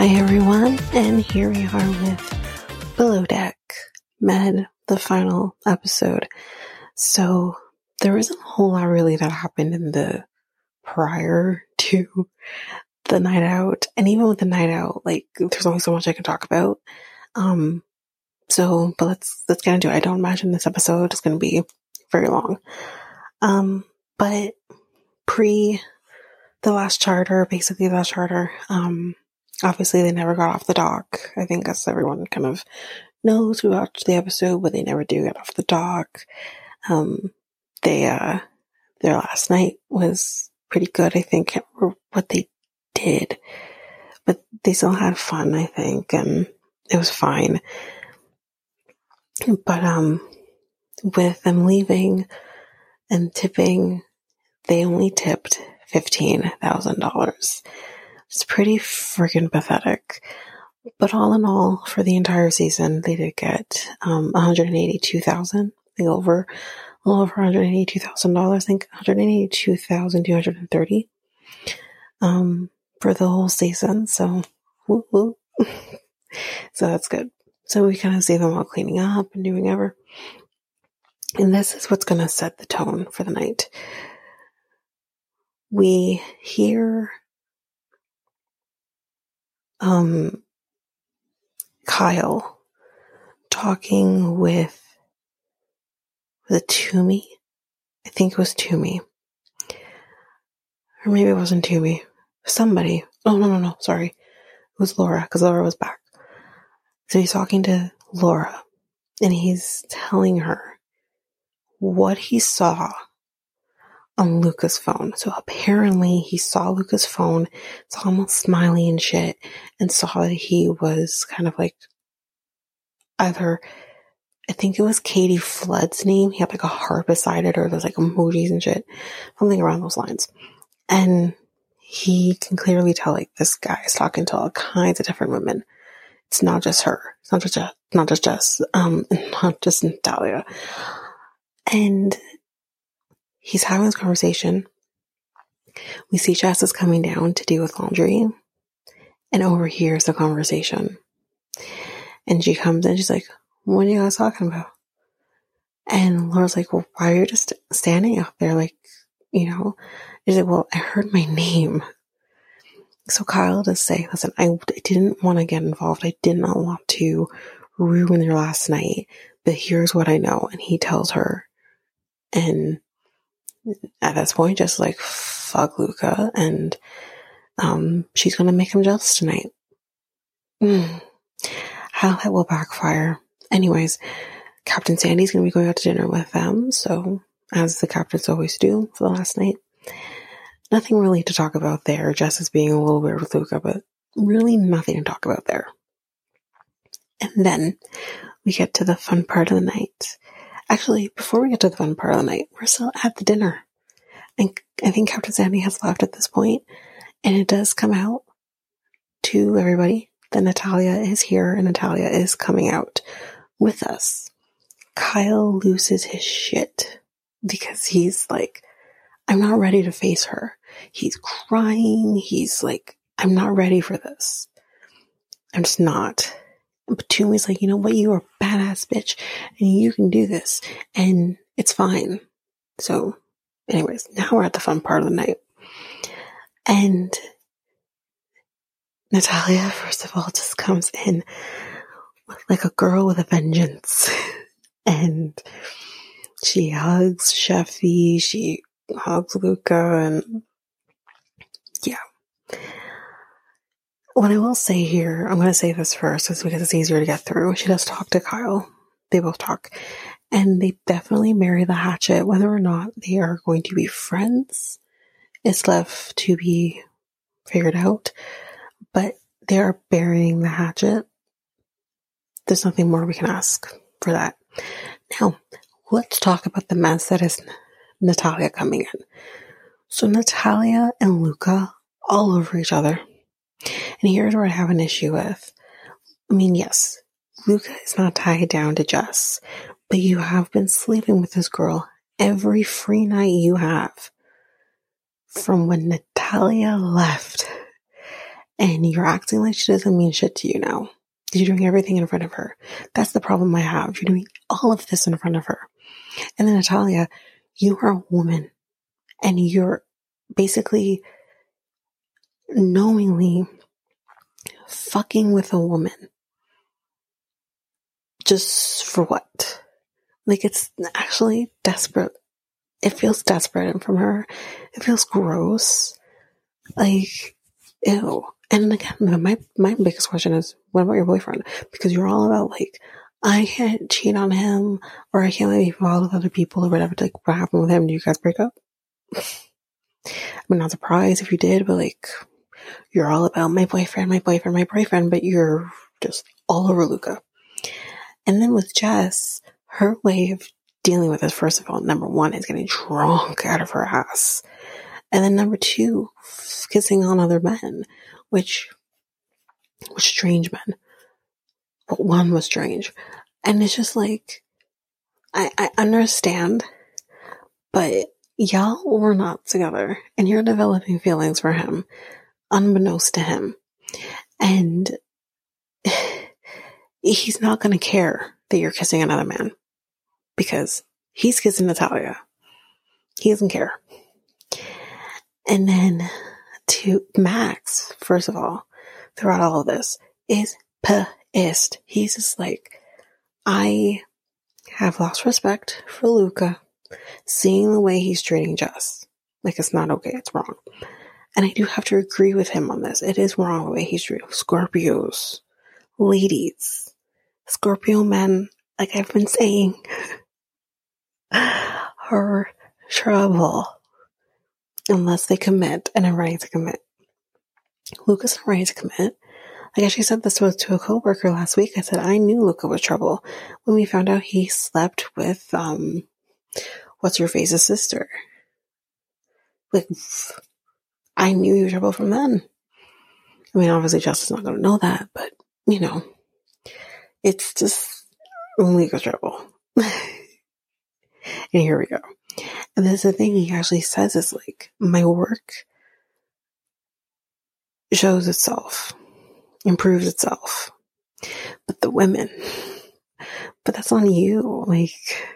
Hi everyone, and here we are with Below Deck Med, the final episode. So there isn't a whole lot really that happened in the prior to the night out, and even with the night out, like, there's only so much I can talk about. But let's get into it. I don't imagine this episode is going to be very long. But pre the last charter, obviously they never got off the dock. I think as everyone kind of knows who watched the episode, but they never do get off the dock. Their last night was pretty good. I think I can't remember what they did, but they still had fun, I think, and it was fine. But with them leaving and tipping, they only tipped $15,000. It's pretty freaking pathetic. But all in all, for the entire season, they did get $182,000. A little over $182,000. I think $182,230 for the whole season. So, woo-woo. So that's good. So we kind of see them all cleaning up and doing whatever. And this is what's going to set the tone for the night. We hear Kyle talking with the Tumi. I think it was Tumi. Or maybe it wasn't Tumi. Somebody. Oh, no. Sorry. It was Laura, because Laura was back. So he's talking to Laura, and he's telling her what he saw on Luca's phone. So apparently he saw Luca's phone, saw him all smiley and shit, and saw that he was kind of like I think it was Katie Flood's name. He had like a heart beside it, or there's like emojis and shit. Something around those lines. And he can clearly tell, like, this guy is talking to all kinds of different women. It's not just her. It's not just Jess. Not just Natalia. And he's having this conversation. We see Jess is coming down to deal with laundry and overhears the conversation. And she comes in. She's like, "What are you guys talking about?" And Laura's like, "Well, why are you just standing out there? Like, you know?" She's like, "Well, I heard my name." So Kyle does say, "Listen, I didn't want to get involved. I did not want to ruin your last night, but here's what I know." And he tells her. And at this point, just like, fuck Luca. And she's going to make him jealous tonight. How that will backfire. Anyways, Captain Sandy's going to be going out to dinner with them. So, as the captains always do for the last night. Nothing really to talk about there. Jess is being a little weird with Luca, but really nothing to talk about there. And then we get to the fun part of the night. Actually, before we get to the fun part of the night, we're still at the dinner. And I think Captain Sandy has left at this point. And it does come out to everybody that Natalia is here and Natalia is coming out with us. Kyle loses his shit because he's like, I'm not ready to face her. He's crying. He's like, I'm not ready for this. I'm just not. But Tumi's like, "You know what? You are a badass bitch and you can do this and it's fine." So anyways, now we're at the fun part of the night. And Natalia, first of all, just comes in like a girl with a vengeance. And she hugs Chefy. She hugs Luca, and yeah. What I will say here, I'm going to say this first, is because it's easier to get through. She does talk to Kyle. They both talk. And they definitely bury the hatchet. Whether or not they are going to be friends is left to be figured out. But they are burying the hatchet. There's nothing more we can ask for that. Now, let's talk about the mess that is Natalia coming in. So Natalia and Luca all over each other. And here's where I have an issue with. I mean, yes, Luca is not tied down to Jess, but you have been sleeping with this girl every free night you have from when Natalia left. and you're acting like she doesn't mean shit to you now. You're doing everything in front of her. That's the problem I have. You're doing all of this in front of her. And then Natalia, you are a woman and you're basically knowingly fucking with a woman. Just for what? Like, it's actually desperate. It feels desperate. And from her, it feels gross. Like, ew. And again, my biggest question is, what about your boyfriend? Because you're all about, like, I can't cheat on him, or I can't let me fall with other people, or whatever. Like, what happened with him? Do you guys break up? I'm not surprised if you did, but, like, you're all about my boyfriend, but you're just all over Luca. And then with Jess, her way of dealing with this, first of all, number one, is getting drunk out of her ass. And then number two, kissing on other men, which was strange men. But one was strange. And it's just like, I understand, but y'all were not together. And you're developing feelings for him, unbeknownst to him. And he's not going to care that you're kissing another man, because he's kissing Natalia. He doesn't care. And then to Max, first of all, throughout all of this, is pissed. He's just like, I have lost respect for Luca, seeing the way he's treating Jess. Like, it's not okay. It's wrong. And I do have to agree with him on this. It is wrong the way he's treating Scorpios. Ladies, Scorpio men, like I've been saying, are trouble unless they commit, and I'm ready to commit. Luca's not ready to commit. Like, I actually said this to a coworker last week. I said I knew Luca was trouble when we found out he slept with what's her face's sister. Like, I knew you were trouble from then. I mean, obviously Justin's not going to know that, but. You know, it's just legal trouble. And here we go. And this is the thing he actually says is like, my work shows itself, improves itself. But that's on you. Like,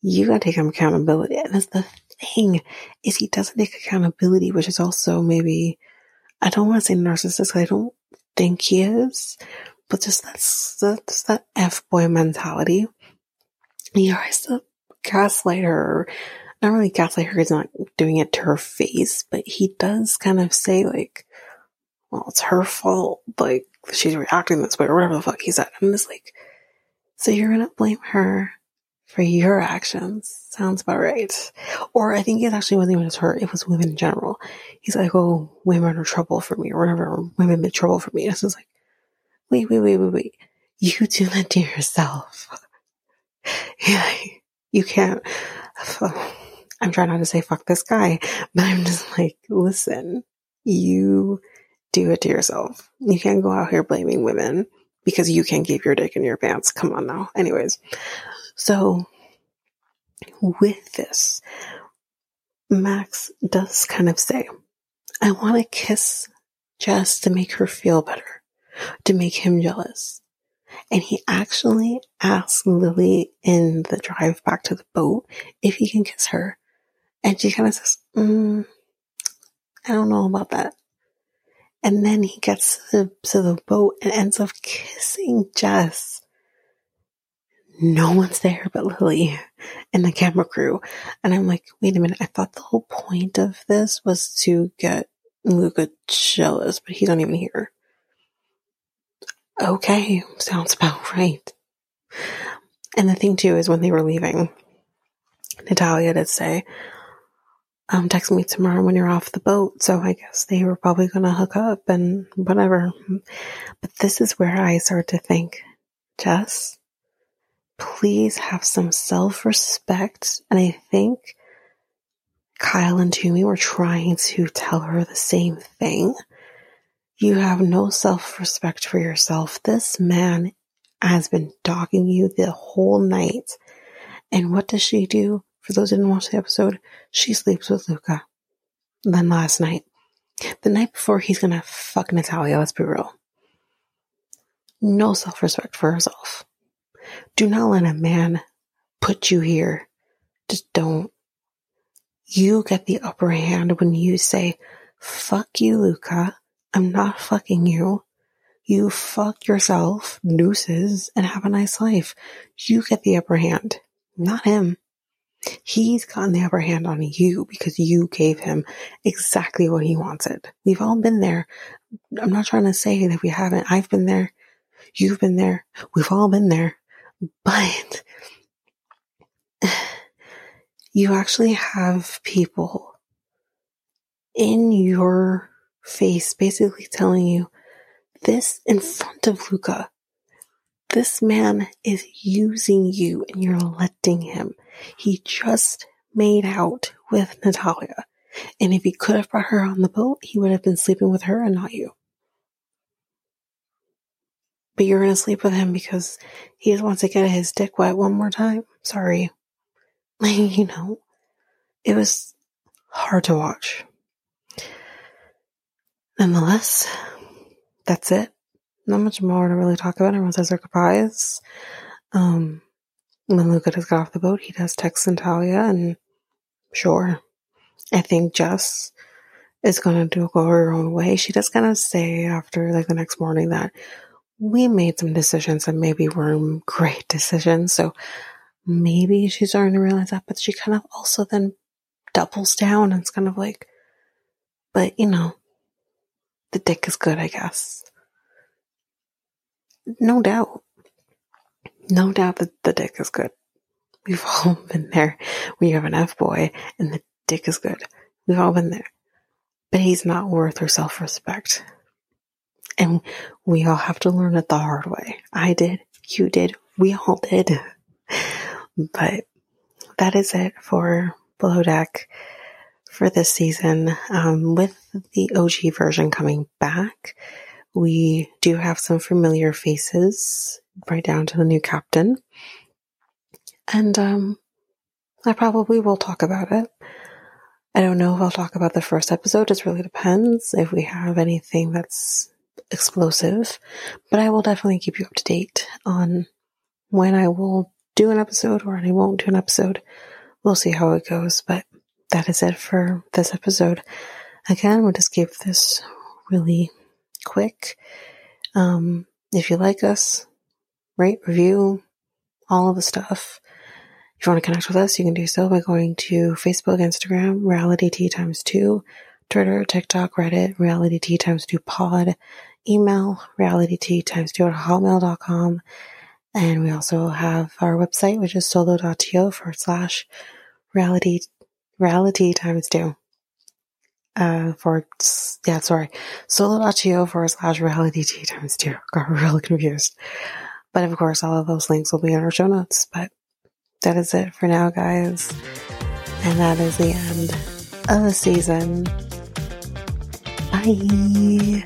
you gotta take accountability. And that's the thing, is he doesn't take accountability, which is also maybe, I don't want to say narcissist, I don't think he is, but just that F-boy mentality. He tries to gaslight her, not really gaslight her, he's not doing it to her face, but he does kind of say like, well, it's her fault, like she's reacting this way, or whatever the fuck he said. I'm just like, so you're gonna blame her for your actions? Sounds about right. Or I think it actually wasn't even just her, it was women in general. He's like, oh, women are trouble for me, or whatever, women make trouble for me. And so it's like, wait. You do that to yourself. Yeah, you can't. I'm trying not to say fuck this guy, but I'm just like, listen, you do it to yourself. You can't go out here blaming women because you can't keep your dick in your pants. Come on now. Anyways. So with this, Max does kind of say, I want to kiss Jess to make her feel better, to make him jealous. And he actually asks Lily in the drive back to the boat if he can kiss her. And she kind of says, I don't know about that. And then he gets to the boat and ends up kissing Jess. No one's there but Lily and the camera crew. And I'm like, wait a minute. I thought the whole point of this was to get Luca jealous, but he's not even here. Okay. Sounds about right. And the thing too is when they were leaving, Natalia did say, text me tomorrow when you're off the boat. So I guess they were probably going to hook up and whatever. But this is where I start to think, Jess, please have some self-respect. And I think Kyle and Tumi were trying to tell her the same thing. You have no self-respect for yourself. This man has been dogging you the whole night. And what does she do? For those who didn't watch the episode, she sleeps with Luca. Then last night, The night before, he's going to fuck Natalia, let's be real. No self-respect for herself. Do not let a man put you here. Just don't. You get the upper hand when you say, fuck you, Luca. I'm not fucking you. You fuck yourself, deuces, and have a nice life. You get the upper hand, not him. He's gotten the upper hand on you because you gave him exactly what he wanted. We've all been there. I'm not trying to say that we haven't. I've been there. You've been there. We've all been there. But you actually have people in your face basically telling you this in front of Luca. This man is using you and you're letting him. He just made out with Natalia. And if he could have brought her on the boat, he would have been sleeping with her and not you. But you're going to sleep with him because he just wants to get his dick wet one more time. Sorry. You know, it was hard to watch. Nonetheless, that's it. Not much more to really talk about. Everyone says their goodbyes. When Luca does get off the boat, he does text Natalia, and sure, I think Jess is going to go her own way. She does kind of say after, like, the next morning that we made some decisions that maybe weren't great decisions, so maybe she's starting to realize that, but she kind of also then doubles down, and it's kind of like, but, you know, the dick is good, I guess. No doubt. No doubt that the dick is good. We've all been there. We have an F-boy and the dick is good. We've all been there. But he's not worth her self-respect. And we all have to learn it the hard way. I did. You did. We all did. But that is it for Below Deck for this season. With the OG version coming back, we do have some familiar faces, right down to the new captain. And I probably will talk about it. I don't know if I'll talk about the first episode. It really depends if we have anything that's explosive. But I will definitely keep you up to date on when I will do an episode or when I won't do an episode. We'll see how it goes. But that is it for this episode. Again, we'll just keep this really quick. If you like us, rate, review, all of the stuff. If you want to connect with us, you can do so by going to Facebook, Instagram, RealiTea Times Two, Twitter, TikTok, Reddit, RealiTea Times Two Pod, email realitetatimes2@hotmail.com, and we also have our website, which is solo.to/RealiTea Times Two. Solo.to/RealiTea Times Two. Got really confused. But of course, all of those links will be in our show notes. But that is it for now, guys. And that is the end of the season. Bye.